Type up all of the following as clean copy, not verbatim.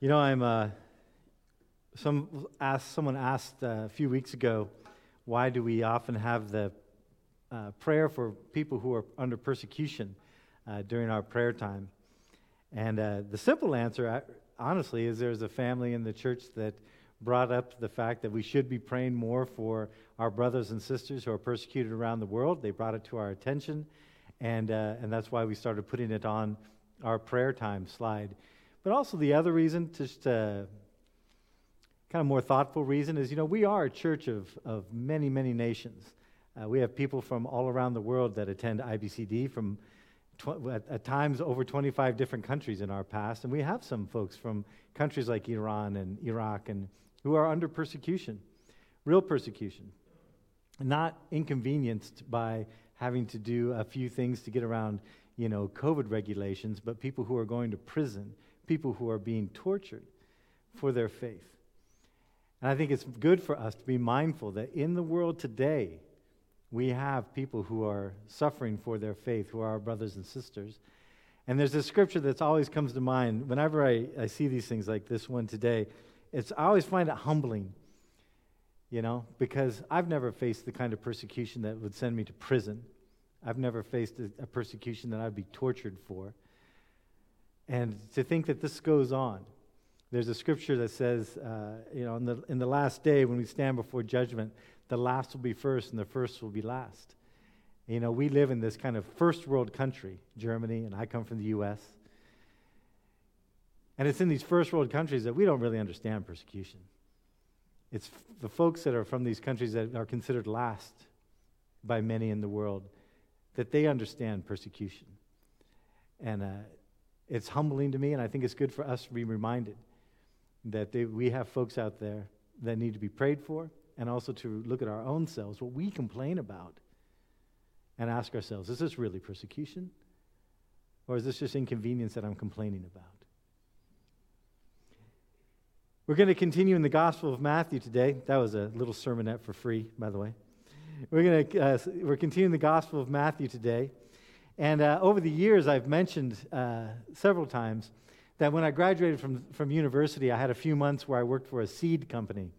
You know, someone asked a few weeks ago, why do we often have the prayer for people who are under persecution during our prayer time? And the simple answer, honestly, is there's a family in the church that brought up the fact that we should be praying more for our brothers and sisters who are persecuted around the world. They brought it to our attention, and that's why we started putting it on our prayer time slide. But also the other reason, just kind of more thoughtful reason, is, you know, we are a church of many, many nations. We have people from all around the world that attend IBCD from at times over 25 different countries in our past, and we have some folks from countries like Iran and Iraq and who are under persecution, real persecution, not inconvenienced by having to do a few things to get around, you know, COVID regulations, but people who are going to prison, people who are being tortured for their faith. And I think it's good for us to be mindful that in the world today, we have people who are suffering for their faith, who are our brothers and sisters. And there's a scripture that always comes to mind. Whenever I see these things like this one today, I always find it humbling, you know, because I've never faced the kind of persecution that would send me to prison. I've never faced a persecution that I'd be tortured for. And to think that this goes on. There's a scripture that says, you know, in the last day when we stand before judgment, the last will be first and the first will be last. You know, we live in this kind of first world country, Germany, and I come from the U.S. And it's in these first world countries that we don't really understand persecution. It's the folks that are from these countries that are considered last by many in the world that they understand persecution. And it's humbling to me, and I think it's good for us to be reminded that we have folks out there that need to be prayed for, and also to look at our own selves, what we complain about, and ask ourselves, is this really persecution? Or is this just inconvenience that I'm complaining about? We're going to continue in the Gospel of Matthew today. That was a little sermonette for free, by the way. We're continuing the Gospel of Matthew today. And over the years, I've mentioned several times that when I graduated from university, I had a few months where I worked for a seed company,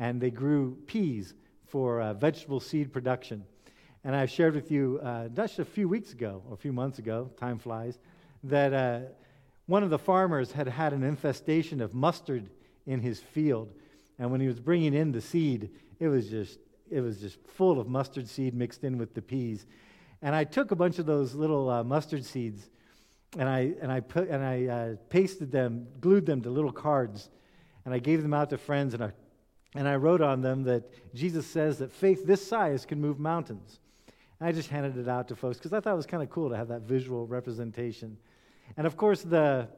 and they grew peas for vegetable seed production. And I shared with you just a few months ago, time flies, that one of the farmers had an infestation of mustard in his field, and when he was bringing in the seed, it was just full of mustard seed mixed in with the peas. And I took a bunch of those little mustard seeds, and I pasted them, glued them to little cards, and I gave them out to friends, and I wrote on them that Jesus says that faith this size can move mountains. And I just handed it out to folks because I thought it was kind of cool to have that visual representation. And of course, the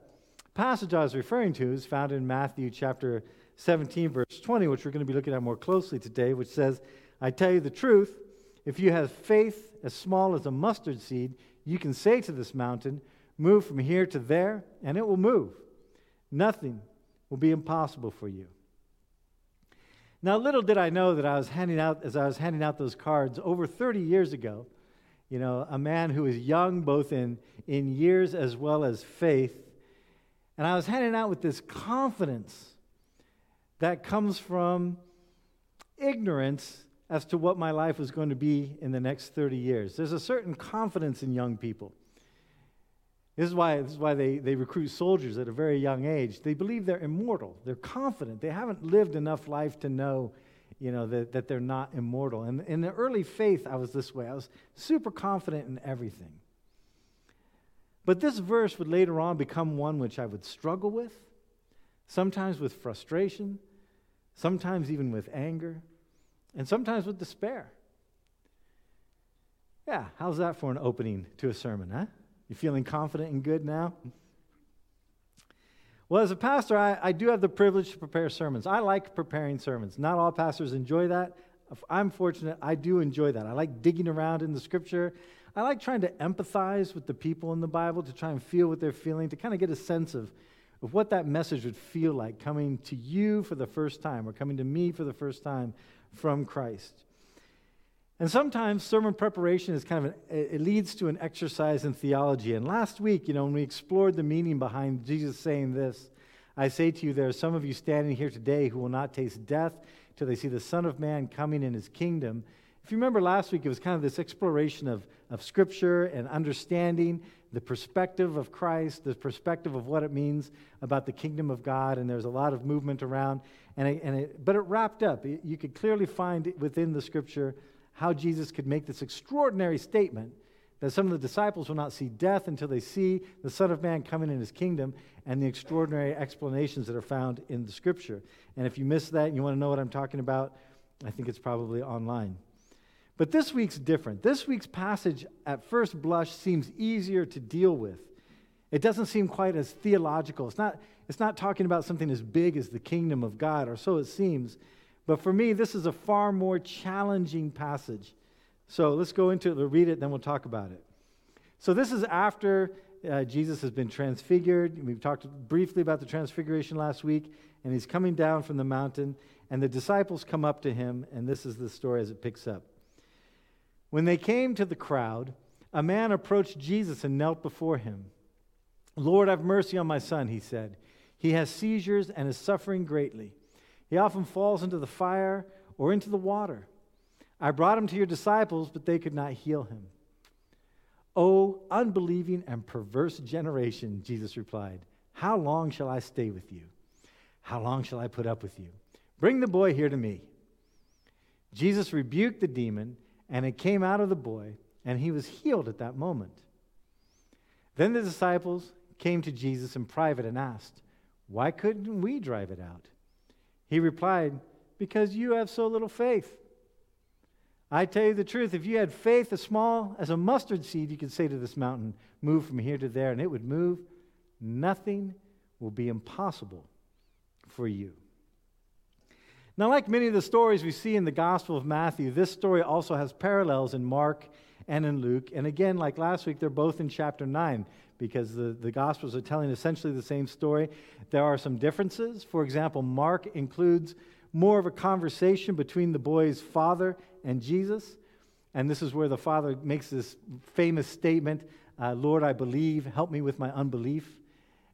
passage I was referring to is found in Matthew chapter 17, verse 20, which we're going to be looking at more closely today, which says, "I tell you the truth, if you have faith as small as a mustard seed, you can say to this mountain, 'Move from here to there,' and it will move. Nothing will be impossible for you." Now, little did I know that as I was handing out those cards over 30 years ago, you know, a man who was young both in years as well as faith, and I was handing out with this confidence that comes from ignorance as to what my life was going to be in the next 30 years. There's a certain confidence in young people. This is why they recruit soldiers at a very young age. They believe they're immortal. They're confident. They haven't lived enough life to know, you know, that they're not immortal. And in the early faith, I was this way. I was super confident in everything. But this verse would later on become one which I would struggle with, sometimes with frustration, sometimes even with anger, and sometimes with despair. Yeah, how's that for an opening to a sermon, huh? You feeling confident and good now? Well, as a pastor, I do have the privilege to prepare sermons. I like preparing sermons. Not all pastors enjoy that. I'm fortunate. I do enjoy that. I like digging around in the scripture. I like trying to empathize with the people in the Bible, to try and feel what they're feeling, to kind of get a sense of what that message would feel like coming to you for the first time, or coming to me for the first time from Christ. And sometimes sermon preparation is it leads to an exercise in theology. And last week, you know, when we explored the meaning behind Jesus saying this, I say to you, there are some of you standing here today who will not taste death till they see the Son of Man coming in his kingdom. If you remember last week, it was kind of this exploration of Scripture and understanding the perspective of Christ, the perspective of what it means about the kingdom of God, and there's a lot of movement around. But it wrapped up. You could clearly find within the Scripture how Jesus could make this extraordinary statement that some of the disciples will not see death until they see the Son of Man coming in his kingdom, and the extraordinary explanations that are found in the Scripture. And if you missed that and you want to know what I'm talking about, I think it's probably online. But this week's different. This week's passage, at first blush, seems easier to deal with. It doesn't seem quite as theological. It's not talking about something as big as the kingdom of God, or so it seems. But for me, this is a far more challenging passage. So let's go into it, we'll read it, then we'll talk about it. So this is after Jesus has been transfigured. We've talked briefly about the transfiguration last week, and he's coming down from the mountain, and the disciples come up to him, and this is the story as it picks up. When they came to the crowd, a man approached Jesus and knelt before him. "Lord, have mercy on my son," he said. "He has seizures and is suffering greatly. He often falls into the fire or into the water. I brought him to your disciples, but they could not heal him." "Oh, unbelieving and perverse generation," Jesus replied, "how long shall I stay with you? How long shall I put up with you? Bring the boy here to me." Jesus rebuked the demon, and it came out of the boy, and he was healed at that moment. Then the disciples came to Jesus in private and asked, "Why couldn't we drive it out?" He replied, "Because you have so little faith. I tell you the truth, if you had faith as small as a mustard seed, you could say to this mountain, 'Move from here to there,' and it would move. Nothing will be impossible for you." Now, like many of the stories we see in the Gospel of Matthew, this story also has parallels in Mark and in Luke. And again, like last week, they're both in chapter 9 because the Gospels are telling essentially the same story. There are some differences. For example, Mark includes more of a conversation between the boy's father and Jesus. And this is where the father makes this famous statement, "Lord, I believe, help me with my unbelief."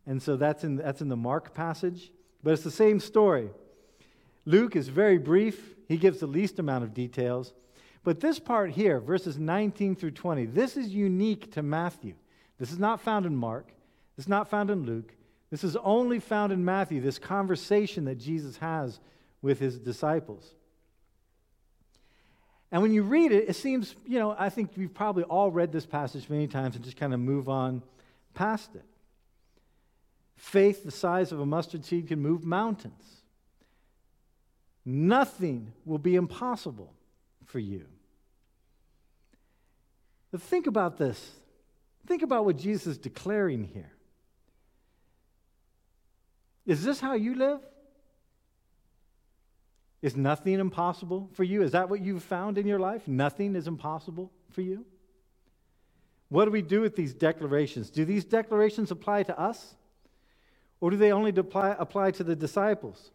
And so that's in the Mark passage. But it's the same story. Luke is very brief. He gives the least amount of details. But this part here, verses 19 through 20, this is unique to Matthew. This is not found in Mark. This is not found in Luke. This is only found in Matthew, this conversation that Jesus has with his disciples. And when you read it, it seems, I think we've probably all read this passage many times and just kind of move on past it. Faith the size of a mustard seed can move mountains. Nothing will be impossible for you. But think about this. Think about what Jesus is declaring here. Is this how you live? Is nothing impossible for you? Is that what you've found in your life? Nothing is impossible for you? What do we do with these declarations? Do these declarations apply to us? Or do they only apply to the disciples?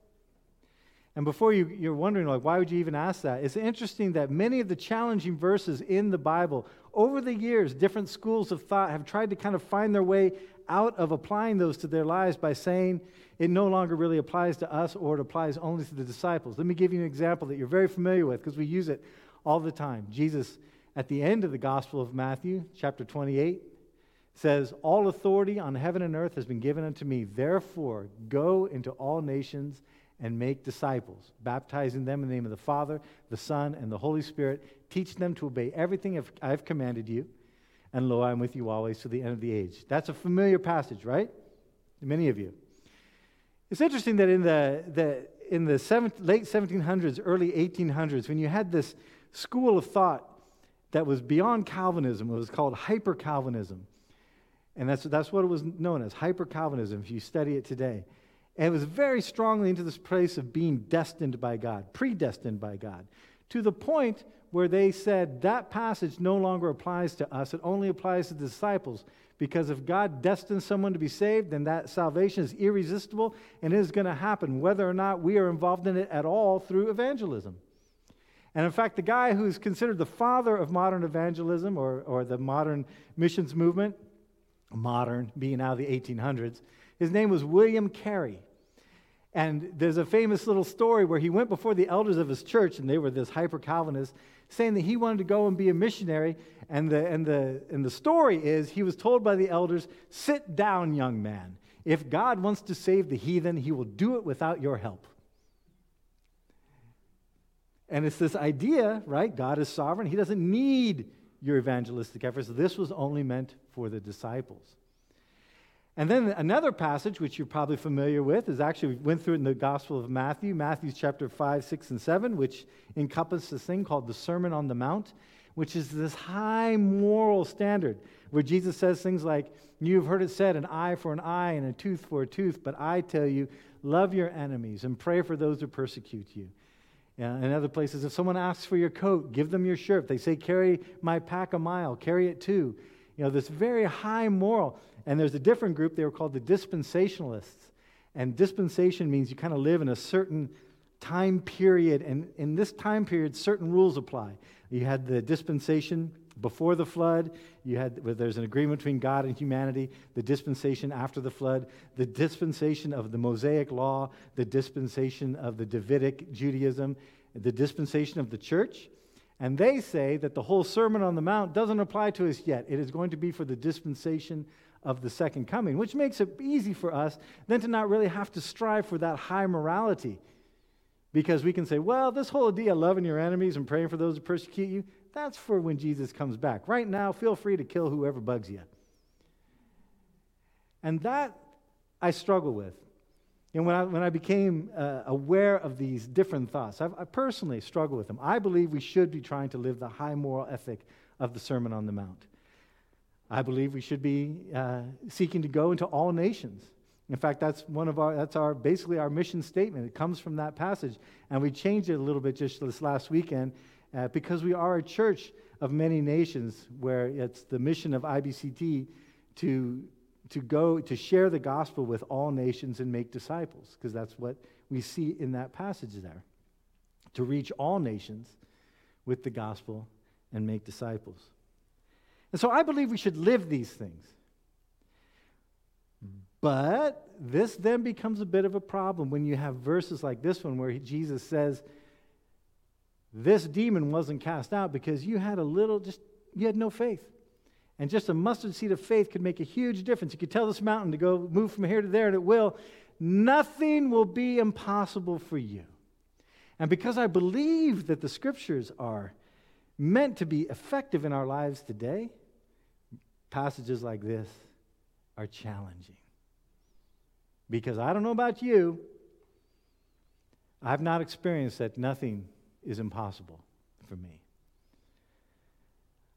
And before you're wondering, why would you even ask that? It's interesting that many of the challenging verses in the Bible, over the years, different schools of thought have tried to kind of find their way out of applying those to their lives by saying it no longer really applies to us, or it applies only to the disciples. Let me give you an example that you're very familiar with because we use it all the time. Jesus, at the end of the Gospel of Matthew, chapter 28, says, "All authority on heaven and earth has been given unto me. Therefore, go into all nations and make disciples, baptizing them in the name of the Father, the Son, and the Holy Spirit. Teach them to obey everything I've commanded you. And lo, I'm with you always to the end of the age." That's a familiar passage, right? Many of you. It's interesting that in the late 1700s, early 1800s, when you had this school of thought that was beyond Calvinism, it was called hyper-Calvinism. And that's what it was known as, hyper-Calvinism, if you study it today. And it was very strongly into this place of being destined by God, predestined by God, to the point where they said that passage no longer applies to us. It only applies to the disciples, because if God destines someone to be saved, then that salvation is irresistible and is going to happen whether or not we are involved in it at all through evangelism. And in fact, the guy who is considered the father of modern evangelism or the modern missions movement, modern being out of the 1800s, his name was William Carey. And there's a famous little story where he went before the elders of his church, and they were this hyper-Calvinist, saying that he wanted to go and be a missionary. And the story is he was told by the elders, "Sit down, young man. If God wants to save the heathen, he will do it without your help." And it's this idea, right? God is sovereign. He doesn't need your evangelistic efforts. This was only meant for the disciples. And then another passage, which you're probably familiar with, is actually, we went through it in the Gospel of Matthew, Matthew chapter 5, 6, and 7, which encompasses this thing called the Sermon on the Mount, which is this high moral standard where Jesus says things like, "You've heard it said, an eye for an eye and a tooth for a tooth, but I tell you, love your enemies and pray for those who persecute you." In other places, if someone asks for your coat, give them your shirt. They say, "Carry my pack a mile, carry it too." You know, this very high moral. And there's a different group, they were called the dispensationalists. And dispensation means you kind of live in a certain time period, and in this time period, certain rules apply. You had the dispensation before the flood, you had where there's an agreement between God and humanity, the dispensation after the flood, the dispensation of the Mosaic law, the dispensation of the Davidic Judaism, the dispensation of the church. And they say that the whole Sermon on the Mount doesn't apply to us yet. It is going to be for the dispensation of the second coming, which makes it easy for us then to not really have to strive for that high morality, because we can say, well, this whole idea of loving your enemies and praying for those who persecute you, that's for when Jesus comes back. Right now, feel free to kill whoever bugs you. And that I struggle with. And when I became aware of these different thoughts, I personally struggle with them. I believe we should be trying to live the high moral ethic of the Sermon on the Mount. I believe we should be seeking to go into all nations. In fact, that's basically our mission statement. It comes from that passage, and we changed it a little bit just this last weekend because we are a church of many nations, where it's the mission of IBCT to go to share the gospel with all nations and make disciples, because that's what we see in that passage there, to reach all nations with the gospel and make disciples. And so I believe we should live these things. But this then becomes a bit of a problem when you have verses like this one where Jesus says, this demon wasn't cast out because you had no faith. And just a mustard seed of faith could make a huge difference. You could tell this mountain to go move from here to there, and it will. Nothing will be impossible for you. And because I believe that the scriptures are meant to be effective in our lives today, passages like this are challenging. Because I don't know about you, I've not experienced that nothing is impossible for me.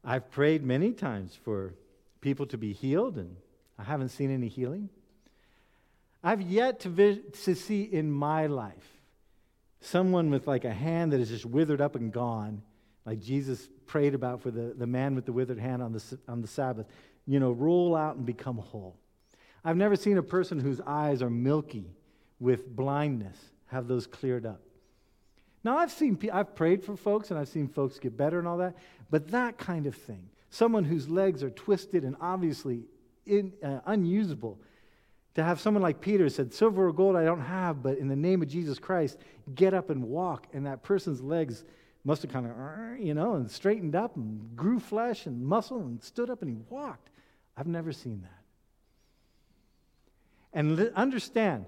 I've prayed many times for people to be healed, and I haven't seen any healing. I've yet to see in my life someone with like a hand that is just withered up and gone, like Jesus prayed about for the man with the withered hand on the Sabbath. You know, roll out and become whole. I've never seen a person whose eyes are milky with blindness have those cleared up. Now, I've prayed for folks, and I've seen folks get better and all that, but that kind of thing, someone whose legs are twisted and obviously unusable, to have someone like Peter said, "Silver or gold I don't have, but in the name of Jesus Christ, get up and walk," and that person's legs must have kind of, and straightened up and grew flesh and muscle and stood up and he walked. I've never seen that. And understand,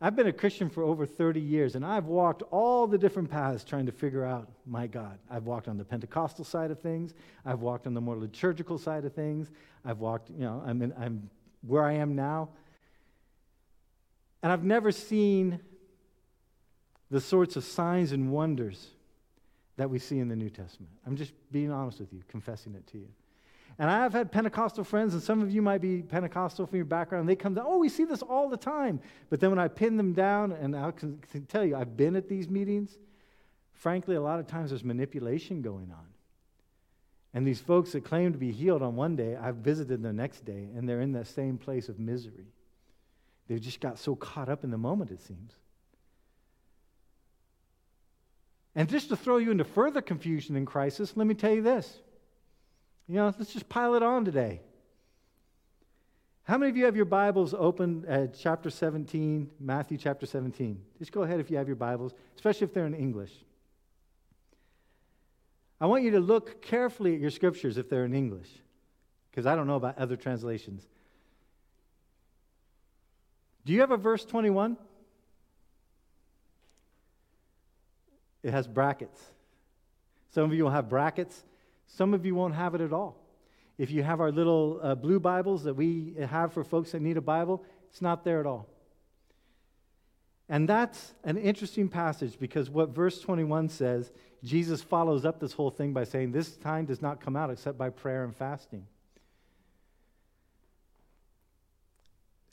I've been a Christian for over 30 years, and I've walked all the different paths trying to figure out my God. I've walked on the Pentecostal side of things. I've walked on the more liturgical side of things. I've walked, I'm where I am now. And I've never seen the sorts of signs and wonders that we see in the New Testament. I'm just being honest with you, confessing it to you. And I've had Pentecostal friends, and some of you might be Pentecostal from your background, and they come down, "Oh, we see this all the time." But then when I pin them down, and I can tell you, I've been at these meetings, frankly, a lot of times there's manipulation going on. And these folks that claim to be healed on one day, I've visited the next day, and they're in that same place of misery. They've just got so caught up in the moment, it seems. And just to throw you into further confusion and crisis, let me tell you this. Let's just pile it on today. How many of you have your Bibles open at chapter 17, Matthew chapter 17? Just go ahead if you have your Bibles, especially if they're in English. I want you to look carefully at your scriptures if they're in English, because I don't know about other translations. Do you have a verse 21? It has brackets. Some of you will have brackets. Some of you won't have it at all. If you have our little blue Bibles that we have for folks that need a Bible, it's not there at all. And that's an interesting passage because what verse 21 says, Jesus follows up this whole thing by saying, this time does not come out except by prayer and fasting.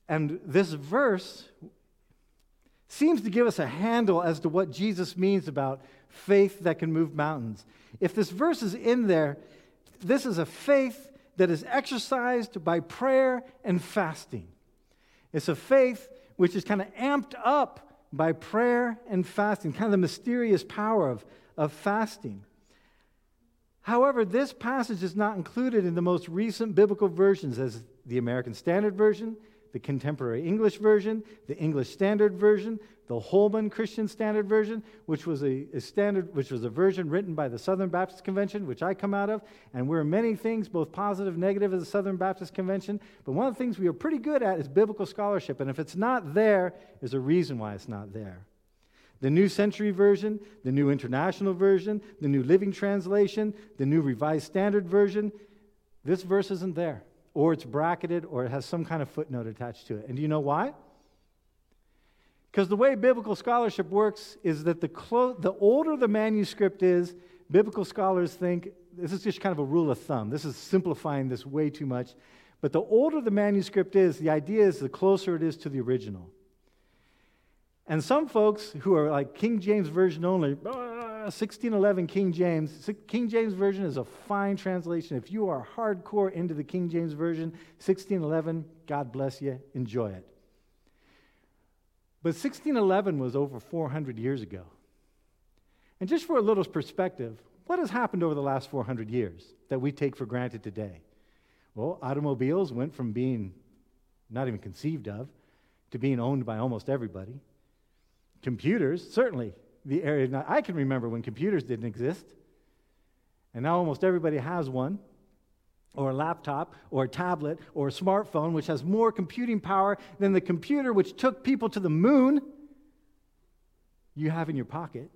And this verse seems to give us a handle as to what Jesus means about faith that can move mountains. If this verse is in there, this is a faith that is exercised by prayer and fasting. It's a faith which is kind of amped up by prayer and fasting, kind of the mysterious power of fasting. However, this passage is not included in the most recent biblical versions, as the American Standard Version, the Contemporary English Version, the English Standard Version, the Holman Christian Standard Version, which was a version written by the Southern Baptist Convention, which I come out of, and we're many things, both positive and negative, as the Southern Baptist Convention. But one of the things we are pretty good at is biblical scholarship, and if it's not there, there's a reason why it's not there. The New Century Version, the New International Version, the New Living Translation, the New Revised Standard Version, this verse isn't there. Or it's bracketed, or it has some kind of footnote attached to it. And do you know why? Because the way biblical scholarship works is that the older the manuscript is, biblical scholars think, this is just kind of a rule of thumb, this is simplifying this way too much, but the older the manuscript is, the idea is the closer it is to the original. And some folks who are like King James Version only, 1611 King James. King James Version is a fine translation. If you are hardcore into the King James Version, 1611, God bless you, enjoy it. But 1611 was over 400 years ago. And just for a little perspective, what has happened over the last 400 years that we take for granted today? Well, automobiles went from being not even conceived of to being owned by almost everybody. Computers, certainly. The area of, I can remember when computers didn't exist, and now almost everybody has one, or a laptop, or a tablet, or a smartphone, which has more computing power than the computer which took people to the moon you have in your pocket.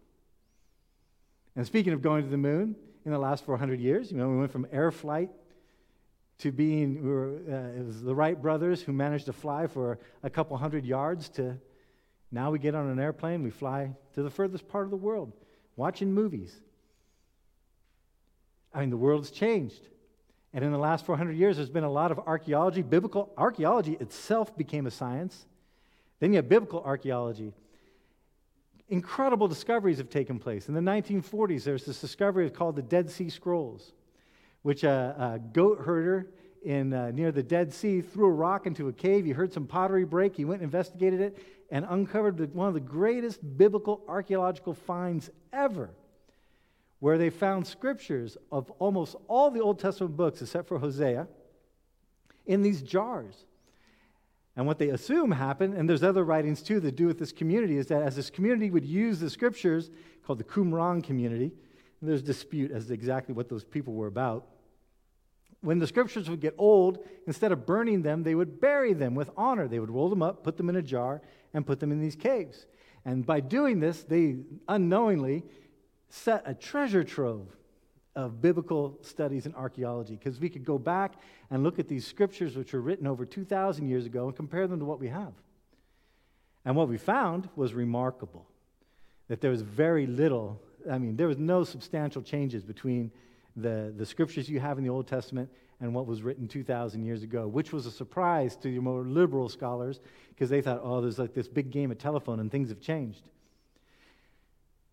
And speaking of going to the moon, in the last 400 years, you know, we went from air flight to being, it was the Wright brothers who managed to fly for a couple hundred yards to... Now we get on an airplane, we fly to the furthest part of the world, watching movies. I mean, the world's changed. And in the last 400 years, there's been a lot of archaeology. Biblical archaeology itself became a science. Then you have biblical archaeology. Incredible discoveries have taken place. In the 1940s, there's this discovery called the Dead Sea Scrolls, which a goat herder near the Dead Sea threw a rock into a cave. He heard some pottery break. He went and investigated it, and uncovered one of the greatest biblical archaeological finds ever, where they found scriptures of almost all the Old Testament books, except for Hosea, in these jars. And what they assume happened, and there's other writings too that do with this community, is that as this community would use the scriptures, called the Qumran community, and there's dispute as to exactly what those people were about, when the scriptures would get old, instead of burning them, they would bury them with honor. They would roll them up, put them in a jar, and put them in these caves. And by doing this, they unknowingly set a treasure trove of biblical studies and archaeology, because we could go back and look at these scriptures which were written over 2,000 years ago and compare them to what we have. And what we found was remarkable, that there was very little, there was no substantial changes between the scriptures you have in the Old Testament and what was written 2,000 years ago, which was a surprise to your more liberal scholars because they thought, there's like this big game of telephone and things have changed.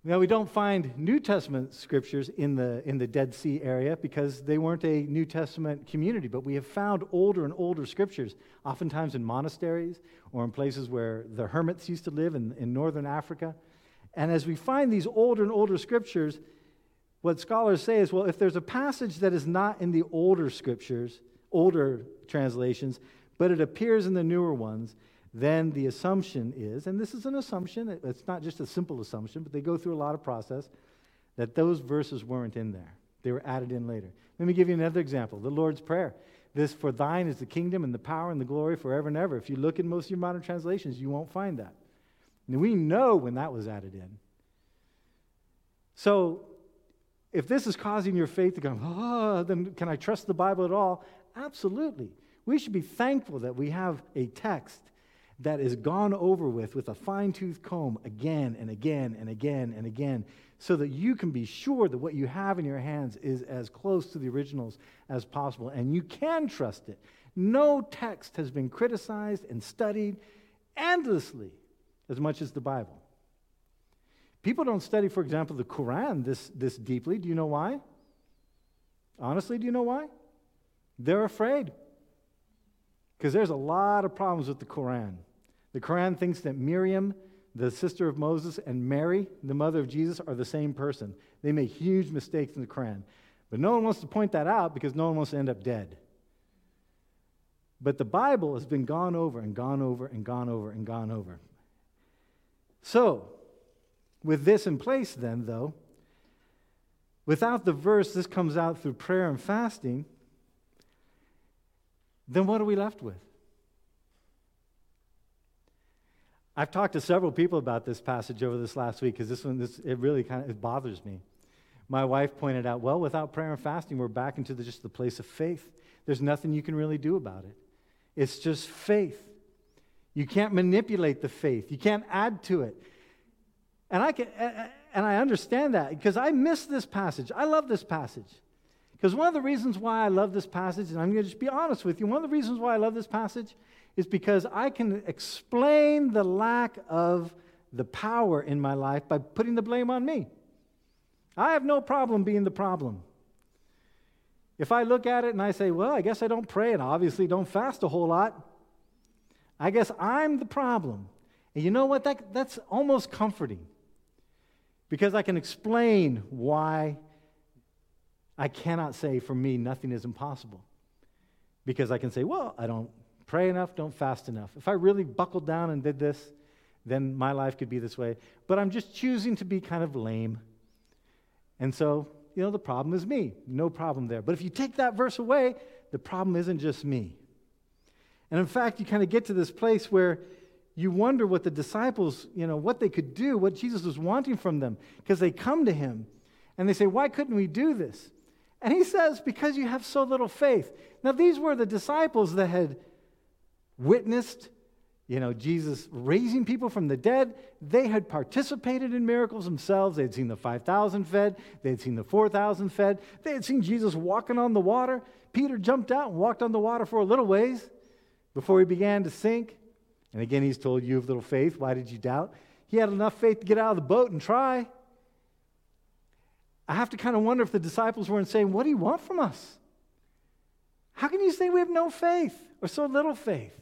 Now, we don't find New Testament scriptures in the Dead Sea area because they weren't a New Testament community, but we have found older and older scriptures, oftentimes in monasteries or in places where the hermits used to live in northern Africa. And as we find these older and older scriptures, what scholars say is, if there's a passage that is not in the older scriptures, older translations, but it appears in the newer ones, then the assumption is, and this is an assumption, it's not just a simple assumption, but they go through a lot of process, that those verses weren't in there. They were added in later. Let me give you another example, the Lord's Prayer. This, for thine is the kingdom and the power and the glory forever and ever. If you look at most of your modern translations, you won't find that. And we know when that was added in. So if this is causing your faith to go, oh, then can I trust the Bible at all? Absolutely. We should be thankful that we have a text that is gone over with a fine-tooth comb again and again and again and again, so that you can be sure that what you have in your hands is as close to the originals as possible, and you can trust it. No text has been criticized and studied endlessly as much as the Bible. People don't study, for example, the Qumran this deeply. Do you know why? Honestly, do you know why? They're afraid. Because there's a lot of problems with the Qumran. The Qumran thinks that Miriam, the sister of Moses, and Mary, the mother of Jesus, are the same person. They make huge mistakes in the Qumran. But no one wants to point that out because no one wants to end up dead. But the Bible has been gone over and gone over and gone over and gone over. So, with this in place then, though, without the verse, this comes out through prayer and fasting, then what are we left with? I've talked to several people about this passage over this last week, because it really kind of, it bothers me. My wife pointed out, well, without prayer and fasting, we're back into just the place of faith. There's nothing you can really do about it. It's just faith. You can't manipulate the faith. You can't add to it. And I understand that, because I miss this passage. I love this passage. Because one of the reasons why I love this passage, and I'm going to just be honest with you, one of the reasons why I love this passage is because I can explain the lack of the power in my life by putting the blame on me. I have no problem being the problem. If I look at it and I say, well, I guess I don't pray and obviously don't fast a whole lot, I guess I'm the problem. And you know what? That's almost comforting. Because I can explain why I cannot say, for me, nothing is impossible. Because I can say, well, I don't pray enough, don't fast enough. If I really buckled down and did this, then my life could be this way. But I'm just choosing to be kind of lame. And so, the problem is me. No problem there. But if you take that verse away, the problem isn't just me. And in fact, you kind of get to this place where you wonder what the disciples, what they could do, what Jesus was wanting from them. Because they come to him and they say, why couldn't we do this? And he says, because you have so little faith. Now, these were the disciples that had witnessed, Jesus raising people from the dead. They had participated in miracles themselves. They had seen the 5,000 fed. They had seen the 4,000 fed. They had seen Jesus walking on the water. Peter jumped out and walked on the water for a little ways before he began to sink. And again, he's told, you have little faith. Why did you doubt? He had enough faith to get out of the boat and try. I have to kind of wonder if the disciples weren't saying, what do you want from us? How can you say we have no faith or so little faith?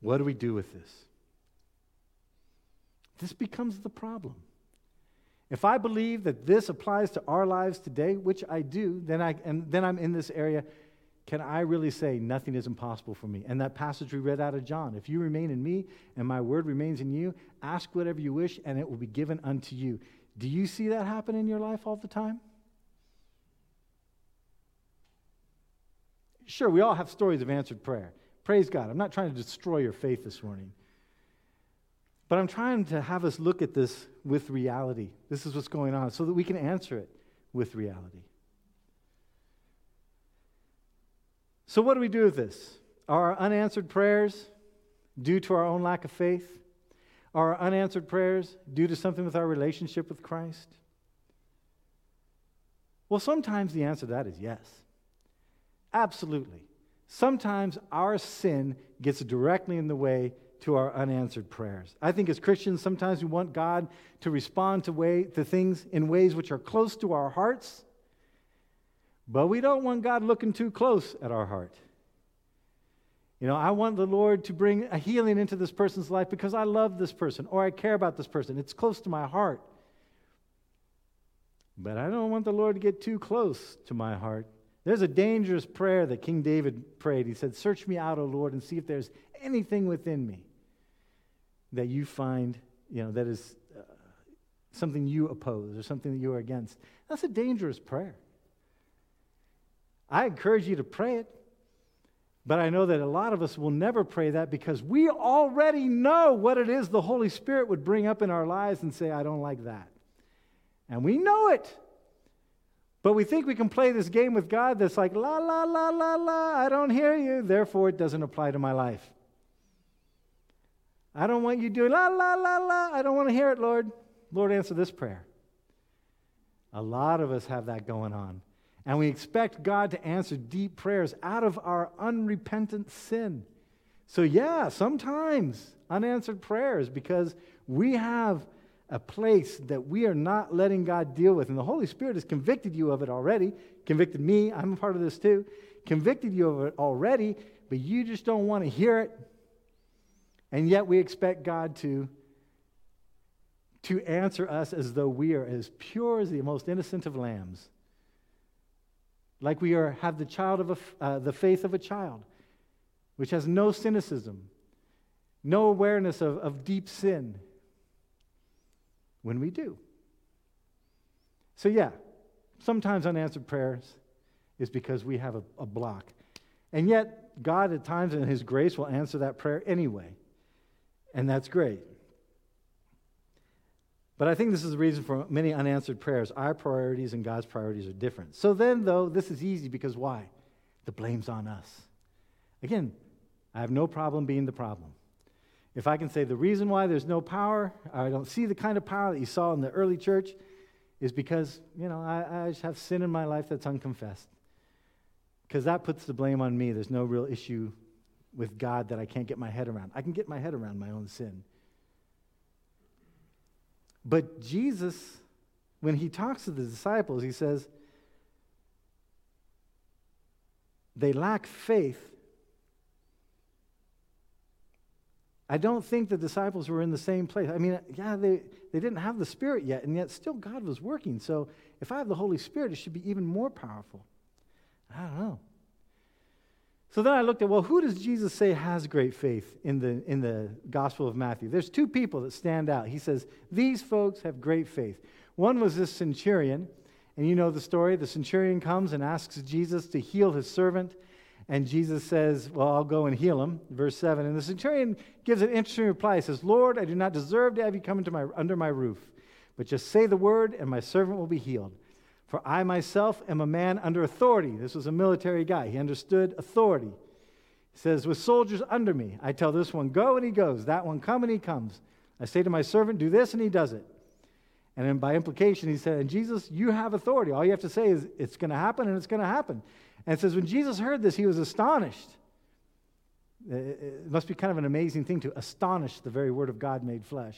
What do we do with this? This becomes the problem. If I believe that this applies to our lives today, which I do, then I'm in this area. Can I really say nothing is impossible for me? And that passage we read out of John, if you remain in me and my word remains in you, ask whatever you wish and it will be given unto you. Do you see that happen in your life all the time? Sure, we all have stories of answered prayer. Praise God. I'm not trying to destroy your faith this morning. But I'm trying to have us look at this with reality. This is what's going on so that we can answer it with reality. So what do we do with this? Are our unanswered prayers due to our own lack of faith? Are our unanswered prayers due to something with our relationship with Christ? Well, sometimes the answer to that is yes. Absolutely. Sometimes our sin gets directly in the way to our unanswered prayers. I think as Christians, sometimes we want God to respond to things in ways which are close to our hearts. But we don't want God looking too close at our heart. I want the Lord to bring a healing into this person's life because I love this person or I care about this person. It's close to my heart. But I don't want the Lord to get too close to my heart There's a dangerous prayer that King David prayed. He said, "Search me out, O Lord, and see if there's anything within me that you find, that is something you oppose or something that you are against." That's a dangerous prayer. I encourage you to pray it, but I know that a lot of us will never pray that because we already know what it is the Holy Spirit would bring up in our lives and say, "I don't like that." And we know it. But we think we can play this game with God that's like, "La, la, la, la, la, I don't hear you, therefore it doesn't apply to my life. I don't want you doing la, la, la, la, I don't want to hear it, Lord. Lord, answer this prayer." A lot of us have that going on. And we expect God to answer deep prayers out of our unrepentant sin. So yeah, sometimes unanswered prayers because we have a place that we are not letting God deal with. And the Holy Spirit has convicted you of it already. Convicted me. I'm a part of this too. Convicted you of it already, but you just don't want to hear it. And yet we expect God to answer us as though we are as pure as the most innocent of lambs. Like we are have the child of the faith of a child, which has no cynicism, no awareness of deep sin. When we do. So yeah, sometimes unanswered prayers is because we have a block. And yet, God at times in His grace will answer that prayer anyway. And that's great. But I think this is the reason for many unanswered prayers. Our priorities and God's priorities are different. So then, though, this is easy because why? The blame's on us. Again, I have no problem being the problem. If I can say the reason why there's no power, I don't see the kind of power that you saw in the early church, is because, I just have sin in my life that's unconfessed. Because that puts the blame on me. There's no real issue with God that I can't get my head around. I can get my head around my own sin. But Jesus, when he talks to the disciples, he says, they lack faith. I don't think the disciples were in the same place. I mean, yeah, they didn't have the Spirit yet, and yet still God was working. So if I have the Holy Spirit, it should be even more powerful. I don't know. So then I looked at, well, who does Jesus say has great faith in the Gospel of Matthew? There's two people that stand out. He says, these folks have great faith. One was this centurion, and you know the story. The centurion comes and asks Jesus to heal his servant. And Jesus says, well, I'll go and heal him, verse 7. And the centurion gives an interesting reply. He says, "Lord, I do not deserve to have you come under my roof, but just say the word and my servant will be healed. For I myself am a man under authority." This was a military guy. He understood authority. He says, "With soldiers under me, I tell this one, go, and he goes. That one, come, and he comes. I say to my servant, do this, and he does it." And then by implication, he said, "And Jesus, you have authority. All you have to say is it's going to happen, and it's going to happen." And it says, when Jesus heard this, he was astonished. It must be kind of an amazing thing to astonish the very word of God made flesh.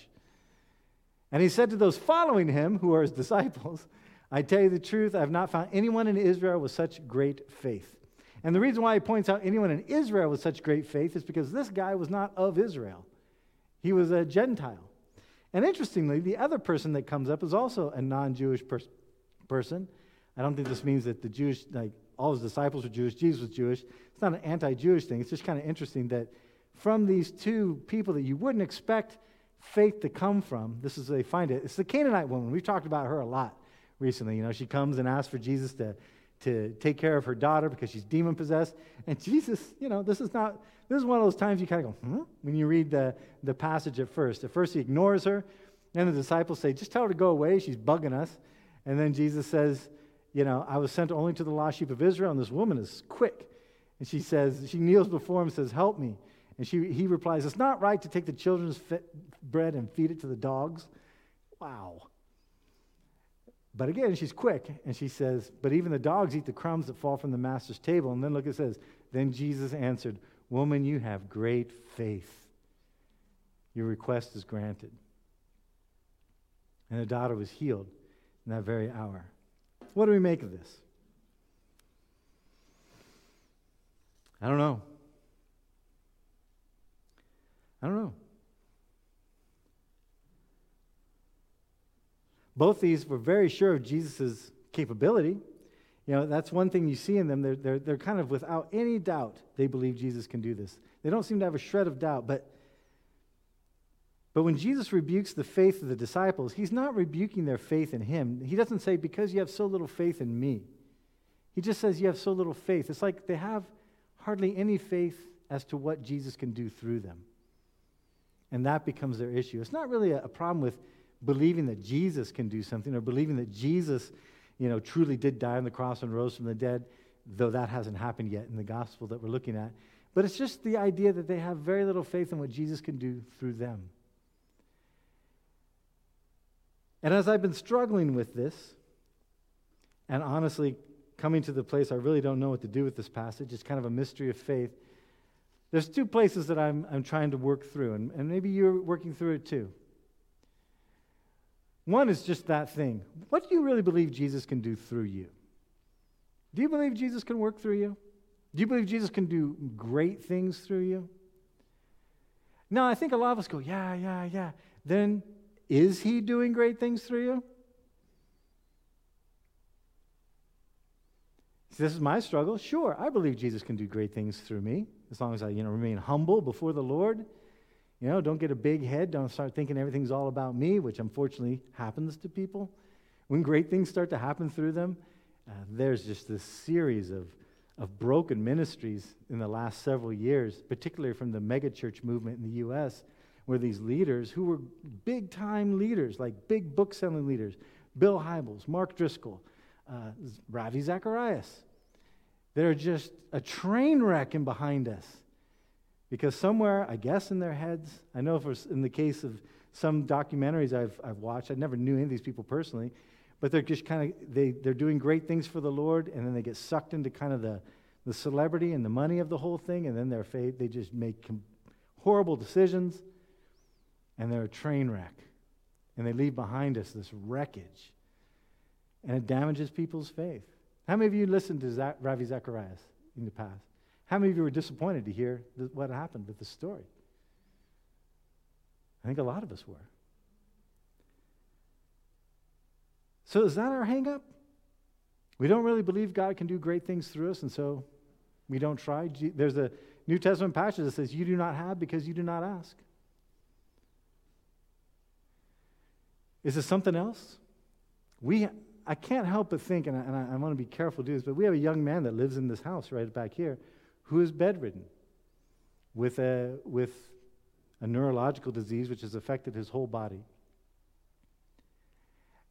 And he said to those following him, who are his disciples, "I tell you the truth, I have not found anyone in Israel with such great faith." And the reason why he points out anyone in Israel with such great faith is because this guy was not of Israel. He was a Gentile. And interestingly, the other person that comes up is also a non-Jewish person. I don't think this means that the Jewish, all his disciples were Jewish. Jesus was Jewish. It's not an anti-Jewish thing. It's just kind of interesting that from these two people that you wouldn't expect faith to come from, this is where they find it. It's the Canaanite woman. We've talked about her a lot recently. She comes and asks for Jesus to take care of her daughter because she's demon-possessed. And Jesus, this is one of those times you kind of go, when you read the passage at first. At first he ignores her. Then the disciples say, just tell her to go away. She's bugging us. And then Jesus says, "I was sent only to the lost sheep of Israel," and this woman is quick. And she says, she kneels before him and says, "Help me." And he replies, "It's not right to take the children's bread and feed it to the dogs." Wow. But again, she's quick, and she says, "But even the dogs eat the crumbs that fall from the master's table." And then look, it says, then Jesus answered, "Woman, you have great faith. Your request is granted." And the daughter was healed in that very hour. What do we make of this? I don't know. Both these were very sure of Jesus' capability. You know, that's one thing you see in them. They're kind of without any doubt they believe Jesus can do this. They don't seem to have a shred of doubt. But when Jesus rebukes the faith of the disciples, he's not rebuking their faith in him. He doesn't say, because you have so little faith in me. He just says, you have so little faith. It's like they have hardly any faith as to what Jesus can do through them. And that becomes their issue. It's not really a problem with believing that Jesus can do something or believing that Jesus, you know, truly did die on the cross and rose from the dead, though that hasn't happened yet in the gospel that we're looking at. But it's just the idea that they have very little faith in what Jesus can do through them. And as I've been struggling with this, and honestly coming to the place I really don't know what to do with this passage, it's kind of a mystery of faith, there's two places that I'm trying to work through, and maybe you're working through it too. One is just that thing. What do you really believe Jesus can do through you? Do you believe Jesus can work through you? Do you believe Jesus can do great things through you? Now, I think a lot of us go, yeah. Then, is he doing great things through you? See, this is my struggle. Sure, I believe Jesus can do great things through me, as long as I, remain humble before the Lord. You know, don't get a big head. Don't start thinking everything's all about me, which unfortunately happens to people. When great things start to happen through them, there's just this series of broken ministries in the last several years, particularly from the megachurch movement in the U.S., where these leaders who were big-time leaders, like big book-selling leaders, Bill Hybels, Mark Driscoll, Ravi Zacharias, they're just a train wreck in behind us. Because somewhere, I guess in their heads, I know for in the case of some documentaries I've watched, I never knew any of these people personally, but they're just kind of, they're doing great things for the Lord, and then they get sucked into kind of the celebrity and the money of the whole thing, and then they just make horrible decisions, and they're a train wreck. And they leave behind us this wreckage, and it damages people's faith. How many of you listened to Ravi Zacharias in the past? How many of you were disappointed to hear what happened with this story? I think a lot of us were. So is that our hang-up? We don't really believe God can do great things through us, and so we don't try. There's a New Testament passage that says, you do not have because you do not ask. Is this something else? I can't help but think, and I want to be careful to do this, but we have a young man that lives in this house right back here who is bedridden with a neurological disease which has affected his whole body.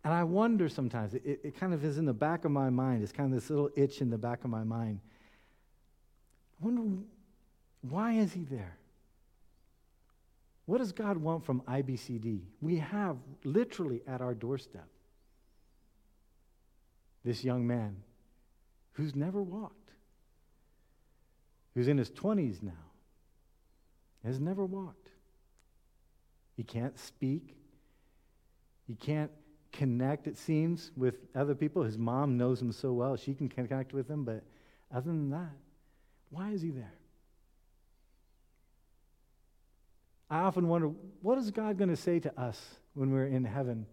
And I wonder sometimes, it kind of is in the back of my mind, it's kind of this little itch in the back of my mind. I wonder, why is he there? What does God want from IBCD? We have literally at our doorstep this young man who's never walked, who's in his 20s now, has never walked. He can't speak. He can't connect, it seems, with other people. His mom knows him so well. She can connect with him, but other than that, why is he there? I often wonder, what is God going to say to us when we're in heaven?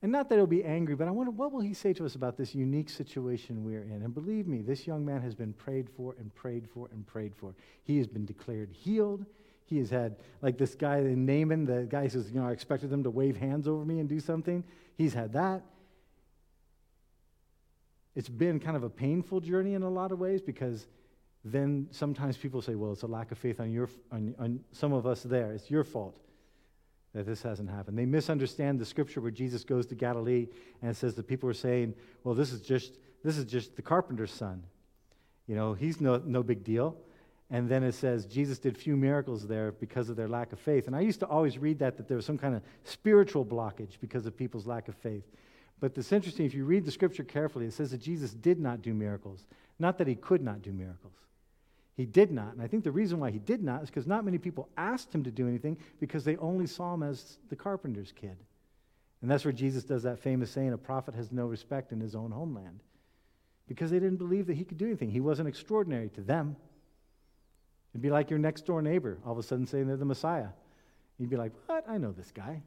And not that he'll be angry, but I wonder, what will he say to us about this unique situation we're in? And believe me, this young man has been prayed for and prayed for and prayed for. He has been declared healed. He has had, like this guy in Naaman, the guy says, I expected them to wave hands over me and do something. He's had that. It's been kind of a painful journey in a lot of ways, because then sometimes people say, well, it's a lack of faith on some of us there. It's your fault that this hasn't happened. They misunderstand the scripture where Jesus goes to Galilee and it says the people are saying, well, this is just the carpenter's son. He's no big deal. And then it says Jesus did few miracles there because of their lack of faith. And I used to always read that there was some kind of spiritual blockage because of people's lack of faith. But it's interesting, if you read the scripture carefully, it says that Jesus did not do miracles. Not that he could not do miracles. He did not, and I think the reason why he did not is because not many people asked him to do anything, because they only saw him as the carpenter's kid. And that's where Jesus does that famous saying, a prophet has no respect in his own homeland, because they didn't believe that he could do anything. He wasn't extraordinary to them. It'd be like your next-door neighbor all of a sudden saying they're the Messiah. You'd be like, what? I know this guy.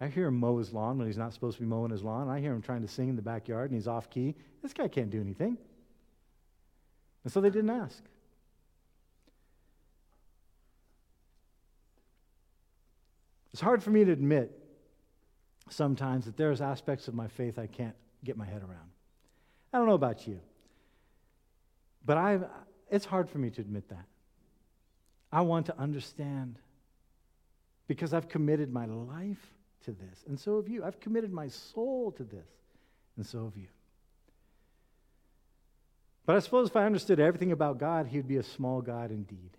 I hear him mow his lawn when he's not supposed to be mowing his lawn. I hear him trying to sing in the backyard, and he's off key. This guy can't do anything. And so they didn't ask. It's hard for me to admit sometimes that there's aspects of my faith I can't get my head around. I don't know about you, but it's hard for me to admit that. I want to understand because I've committed my life to this, and so have you. I've committed my soul to this, and so have you. But I suppose if I understood everything about God, he'd be a small God indeed.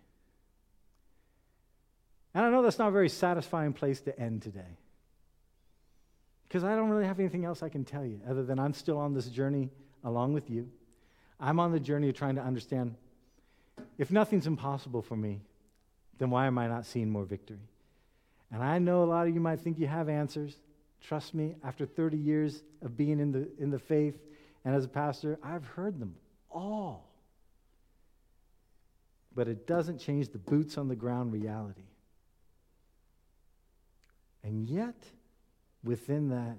And I know that's not a very satisfying place to end today, because I don't really have anything else I can tell you other than I'm still on this journey along with you. I'm on the journey of trying to understand, if nothing's impossible for me, then why am I not seeing more victory? And I know a lot of you might think you have answers. Trust me, after 30 years of being in the faith and as a pastor, I've heard them all. But it doesn't change the boots on the ground reality. And yet, within that,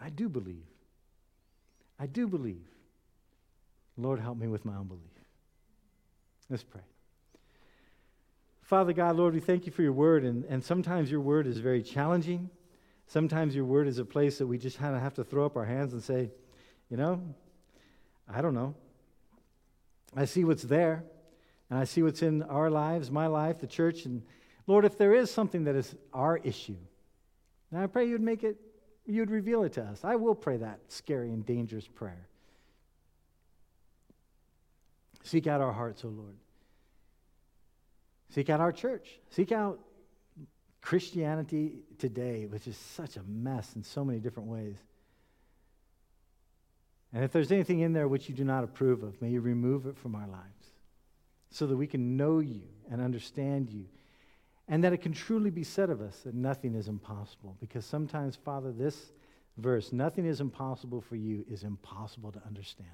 I do believe. Lord, help me with my unbelief. Let's pray. Father God, Lord, we thank you for your word, and sometimes your word is very challenging. Sometimes your word is a place that we just kind of have to throw up our hands and say, you know, I don't know. I see what's there, and I see what's in our lives, my life, the church, and Lord, if there is something that is our issue, and I pray you'd reveal it to us. I will pray that scary and dangerous prayer. Seek out our hearts, O Lord. Seek out our church. Seek out Christianity today, which is such a mess in so many different ways. And if there's anything in there which you do not approve of, may you remove it from our lives so that we can know you and understand you, and that it can truly be said of us that nothing is impossible. Because sometimes, Father, this verse, nothing is impossible for you, is impossible to understand.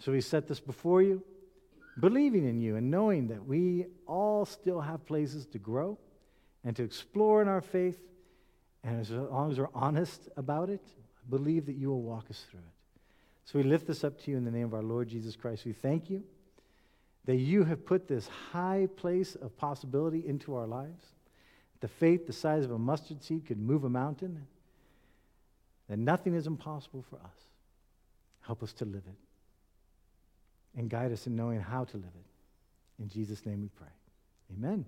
So we set this before you, believing in you and knowing that we all still have places to grow and to explore in our faith. And as long as we're honest about it, I believe that you will walk us through it. So we lift this up to you in the name of our Lord Jesus Christ. We thank you that you have put this high place of possibility into our lives. The faith the size of a mustard seed could move a mountain. That nothing is impossible for us. Help us to live it. And guide us in knowing how to live it. In Jesus' name we pray. Amen.